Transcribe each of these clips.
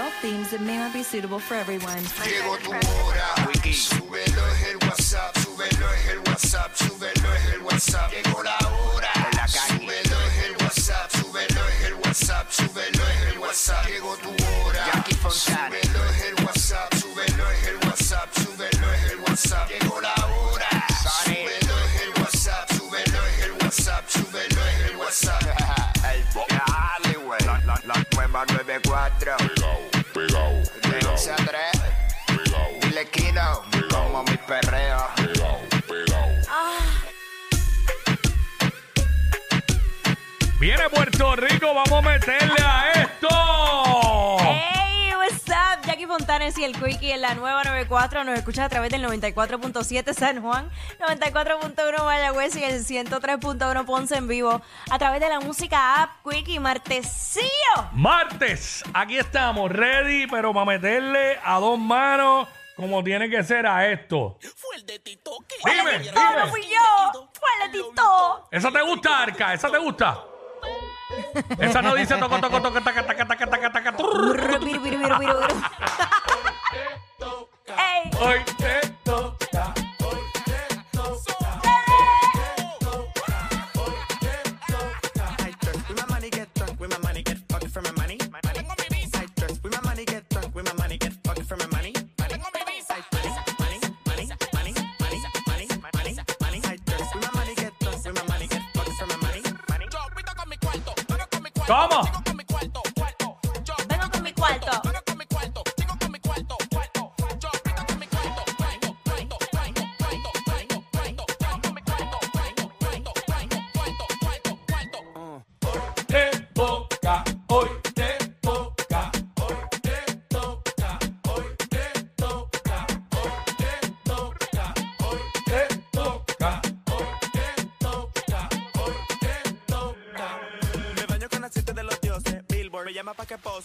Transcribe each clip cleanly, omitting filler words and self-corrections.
adult themes that may not be suitable for everyone. Llegó tu hora, Quiki. Súbelo en el WhatsApp, súbelo en el WhatsApp, súbelo en el WhatsApp. Llegó la hora, en la calle. Súbelo en el WhatsApp, súbelo en el WhatsApp, súbelo en el WhatsApp. Llegó tu hora, Jackie Fontares. Súbelo en el WhatsApp, súbelo en el WhatsApp, súbelo en el WhatsApp. Llegó la hora, súbelo en el WhatsApp, súbelo en el WhatsApp, súbelo en el WhatsApp. El dale, güey. La nueva 94. Pegao, de 11 a 3. Pegao. Dile Kino, como mi perreo. Pegao. Viene Puerto Rico, vamos a meterle a esto. Hey, what's up? Jackie Fontanes y el Quiki en la nueva 94. Nos escuchas a través del 94.7 San Juan, 94.1 Mayagüez y el 103.1 Ponce en vivo. A través de la música app, Quiki, martesío. Martes, aquí estamos, ready, pero para meterle a dos manos como tiene que ser a esto. Fue el de Tito. Dime, dime. No fui yo, fue el de Tito. ¿Esa te gusta, Arca? ¿Esa te gusta? Esa no dice toco, toco, toco, taca, taca, taca, taca, taca, hoy te toca, hoy te toca, hoy te toca. I trust with my money, get drunk with my money, get fucked for my money. I trust with my money, get drunk with my money, get fucked for my money. ¿Cómo? Vengo con mi cuarto.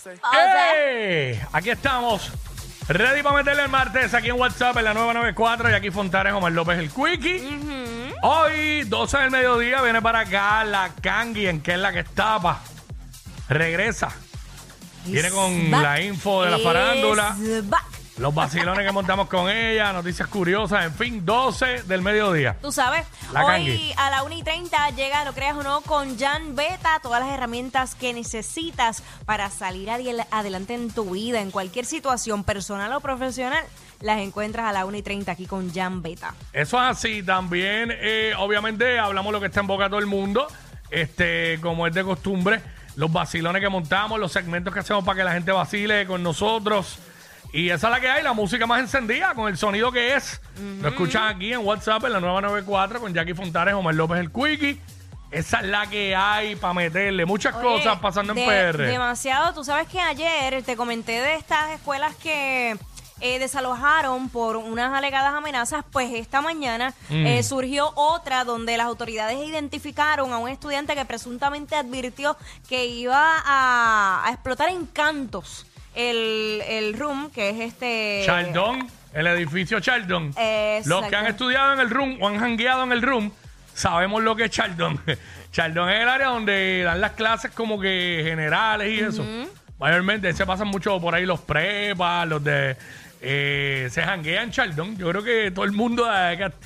¡Hey! Aquí estamos, ready para meterle el martes aquí en WhatsApp en la 994. Y aquí Fontanes, Omar López, el Quiki. Hoy, 12 del mediodía, viene para acá la Cangui, en que es la que estapa. Regresa. Viene con la info de la farándula, los vacilones que montamos con ella, noticias curiosas, en fin, 12 del mediodía. Tú sabes, la hoy Cangui. A la 1:30 llega, no creas o no, con Jan Beta, todas las herramientas que necesitas para salir adelante en tu vida, en cualquier situación personal o profesional, las encuentras a la 1:30 aquí con Jan Beta. Eso es así, también obviamente hablamos lo que está en boca de todo el mundo, como es de costumbre, los vacilones que montamos, los segmentos que hacemos para que la gente vacile con nosotros. Y esa es la que hay, la música más encendida, con el sonido que es. Lo escuchan aquí en WhatsApp, en la 994, con Jackie Fontares, Omar López, el Quiki. Esa es la que hay para meterle. Muchas cosas pasando en PR. Demasiado. Tú sabes que ayer te comenté de estas escuelas que desalojaron por unas alegadas amenazas. Pues esta mañana surgió otra donde las autoridades identificaron a un estudiante que presuntamente advirtió que iba a explotar en cantos el room, que es Chardón, el edificio Chardón. Los que han estudiado en el room o han jangueado en el room sabemos lo que es Chardón. Chardón es el área donde dan las clases como que generales y eso. Mayormente se pasan mucho por ahí los prepas, los de... se janguean en Chardón. Yo creo que todo el mundo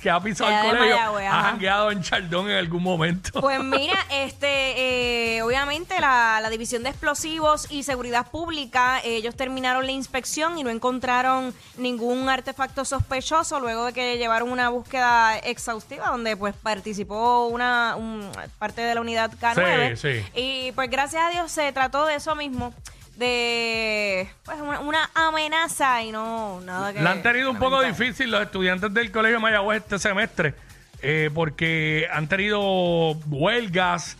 que ha pisado el colegio ha jangueado en Chardón en algún momento. Pues mira, obviamente la División de Explosivos y Seguridad Pública, ellos terminaron la inspección y no encontraron ningún artefacto sospechoso luego de que llevaron una búsqueda exhaustiva donde pues participó parte de la unidad K9. Sí, sí. Y pues gracias a Dios se trató de eso mismo, de pues, una amenaza y no nada que... La han tenido un poco difícil los estudiantes del Colegio Mayagüez este semestre porque han tenido huelgas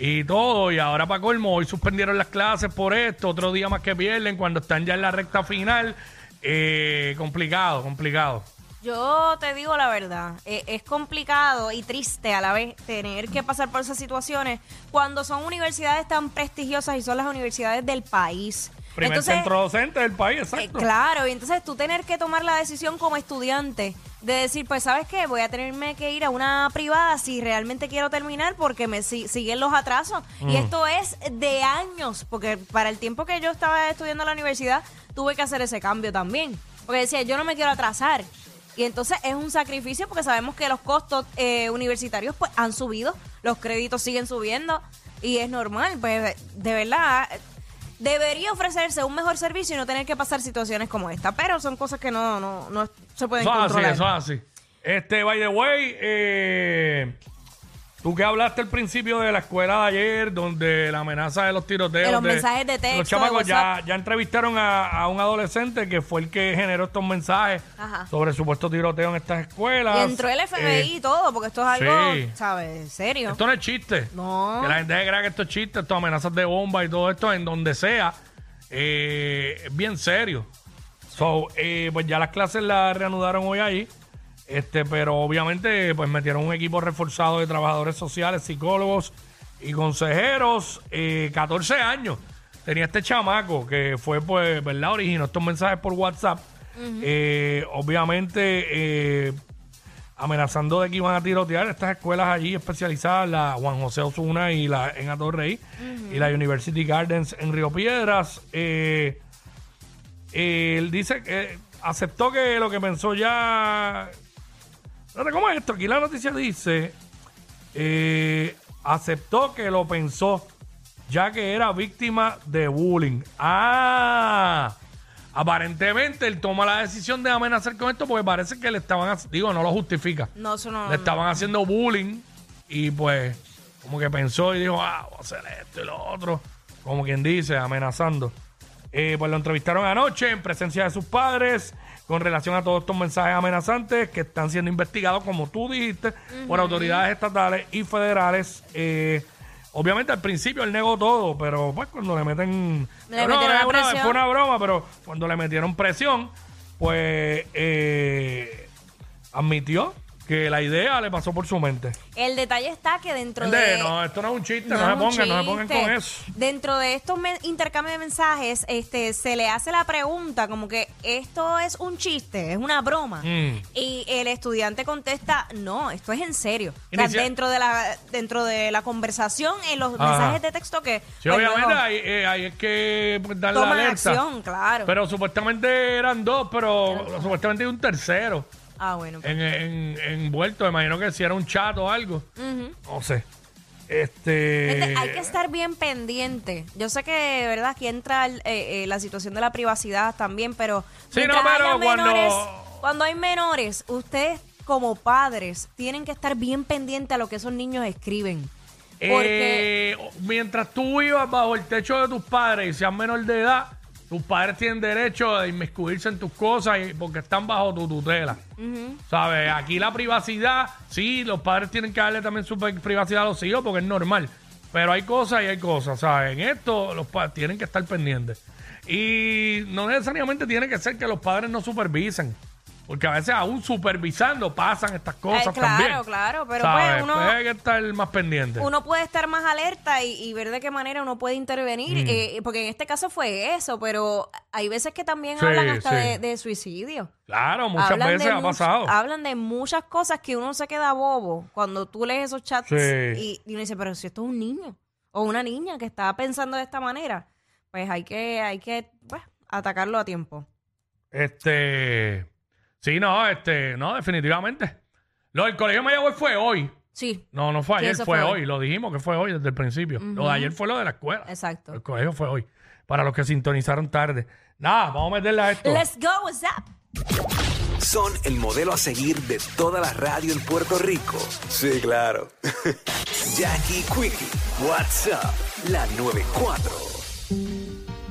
y todo, y ahora para colmo hoy suspendieron las clases por esto, otro día más que pierden cuando están ya en la recta final. Complicado. Yo te digo la verdad, es complicado y triste a la vez tener que pasar por esas situaciones cuando son universidades tan prestigiosas y son las universidades del país. Primer centro docente del país, exacto. Claro, y entonces tú tener que tomar la decisión como estudiante de decir, pues, ¿sabes qué? Voy a tenerme que ir a una privada si realmente quiero terminar porque me siguen los atrasos. Y esto es de años, porque para el tiempo que yo estaba estudiando en la universidad tuve que hacer ese cambio también. Porque decía, yo no me quiero atrasar. Y entonces es un sacrificio porque sabemos que los costos universitarios pues han subido, los créditos siguen subiendo y es normal, pues de verdad debería ofrecerse un mejor servicio y no tener que pasar situaciones como esta, pero son cosas que no se pueden controlar. Eso es así. By the way, tú que hablaste al principio de la escuela de ayer, donde la amenaza de los tiroteos. De los mensajes de texto. Los chamacos ya entrevistaron a un adolescente que fue el que generó estos mensajes. Ajá. Sobre supuesto tiroteo en estas escuelas. Y entró el FBI y todo, porque esto es algo, ¿sabes? Serio. Esto no es chiste. No. Que la gente crea que esto es chiste, estas amenazas de bomba y todo esto, en donde sea, es bien serio. So, pues ya las clases las reanudaron hoy ahí. Pero obviamente pues metieron un equipo reforzado de trabajadores sociales, psicólogos y consejeros. 14 años tenía este chamaco que fue, pues, ¿verdad? Originó estos mensajes por WhatsApp. Obviamente amenazando de que iban a tirotear estas escuelas allí especializadas, la Juan José Osuna y la Enatorreí y la University Gardens en Río Piedras. Él dice que aceptó que lo que pensó ya... ¿Cómo es esto? Aquí la noticia dice, aceptó que lo pensó, ya que era víctima de bullying. Ah, aparentemente él toma la decisión de amenazar con esto porque parece que le estaban, no lo justifica. No, eso no. Le estaban haciendo bullying y pues como que pensó y dijo, voy a hacer esto y lo otro. Como quien dice, amenazando. Pues lo entrevistaron anoche en presencia de sus padres con relación a todos estos mensajes amenazantes que están siendo investigados, como tú dijiste, por autoridades estatales y federales. Obviamente al principio él negó todo, pero pues cuando le meten... Fue una broma, pero cuando le metieron presión, pues admitió que la idea le pasó por su mente. El detalle está que dentro de... No, esto no es un chiste, no se pongan con eso. Dentro de estos intercambios de mensajes, se le hace la pregunta como que esto es un chiste, es una broma. Y el estudiante contesta, no, esto es en serio. O sea, dentro de la conversación, en los mensajes de texto que... Sí, obviamente ahí es que pues, dar la alerta. Acción, claro. Pero supuestamente eran dos, pero supuestamente hay un tercero. Ah, bueno. Pues. Envuelto, me imagino que si era un chat o algo. No sé. Hay que estar bien pendiente. Yo sé que, de verdad, aquí entra la situación de la privacidad también, pero... Sí, no, pero cuando hay menores, ustedes como padres tienen que estar bien pendientes a lo que esos niños escriben. Porque... mientras tú vivas bajo el techo de tus padres y seas menor de edad... Tus padres tienen derecho a inmiscuirse en tus cosas porque están bajo tu tutela. ¿Sabes? Aquí la privacidad, sí, los padres tienen que darle también su privacidad a los hijos porque es normal. Pero hay cosas y hay cosas, ¿sabes? En esto los padres tienen que estar pendientes. Y no necesariamente tiene que ser que los padres no supervisen. Porque a veces aún supervisando pasan estas cosas también. Claro, pero ¿sabes? Pues uno... Hay que estar más pendiente. Uno puede estar más alerta y ver de qué manera uno puede intervenir. Porque en este caso fue eso, pero hay veces que también hablan hasta de suicidio. Claro, muchas veces ha pasado. Hablan de muchas cosas que uno se queda bobo cuando tú lees esos chats y uno dice, pero si esto es un niño o una niña que está pensando de esta manera, pues hay que atacarlo a tiempo. Sí, no, definitivamente. Lo del Colegio Mayagüez fue hoy. Sí. No fue ayer, fue hoy. Lo dijimos que fue hoy desde el principio. Lo de ayer fue lo de la escuela. Exacto. El colegio fue hoy. Para los que sintonizaron tarde. Nada, vamos a meterle a esto. Let's go, what's up. Son el modelo a seguir de toda la radio en Puerto Rico. Sí, claro. Jackie Quickie, what's up, la 94.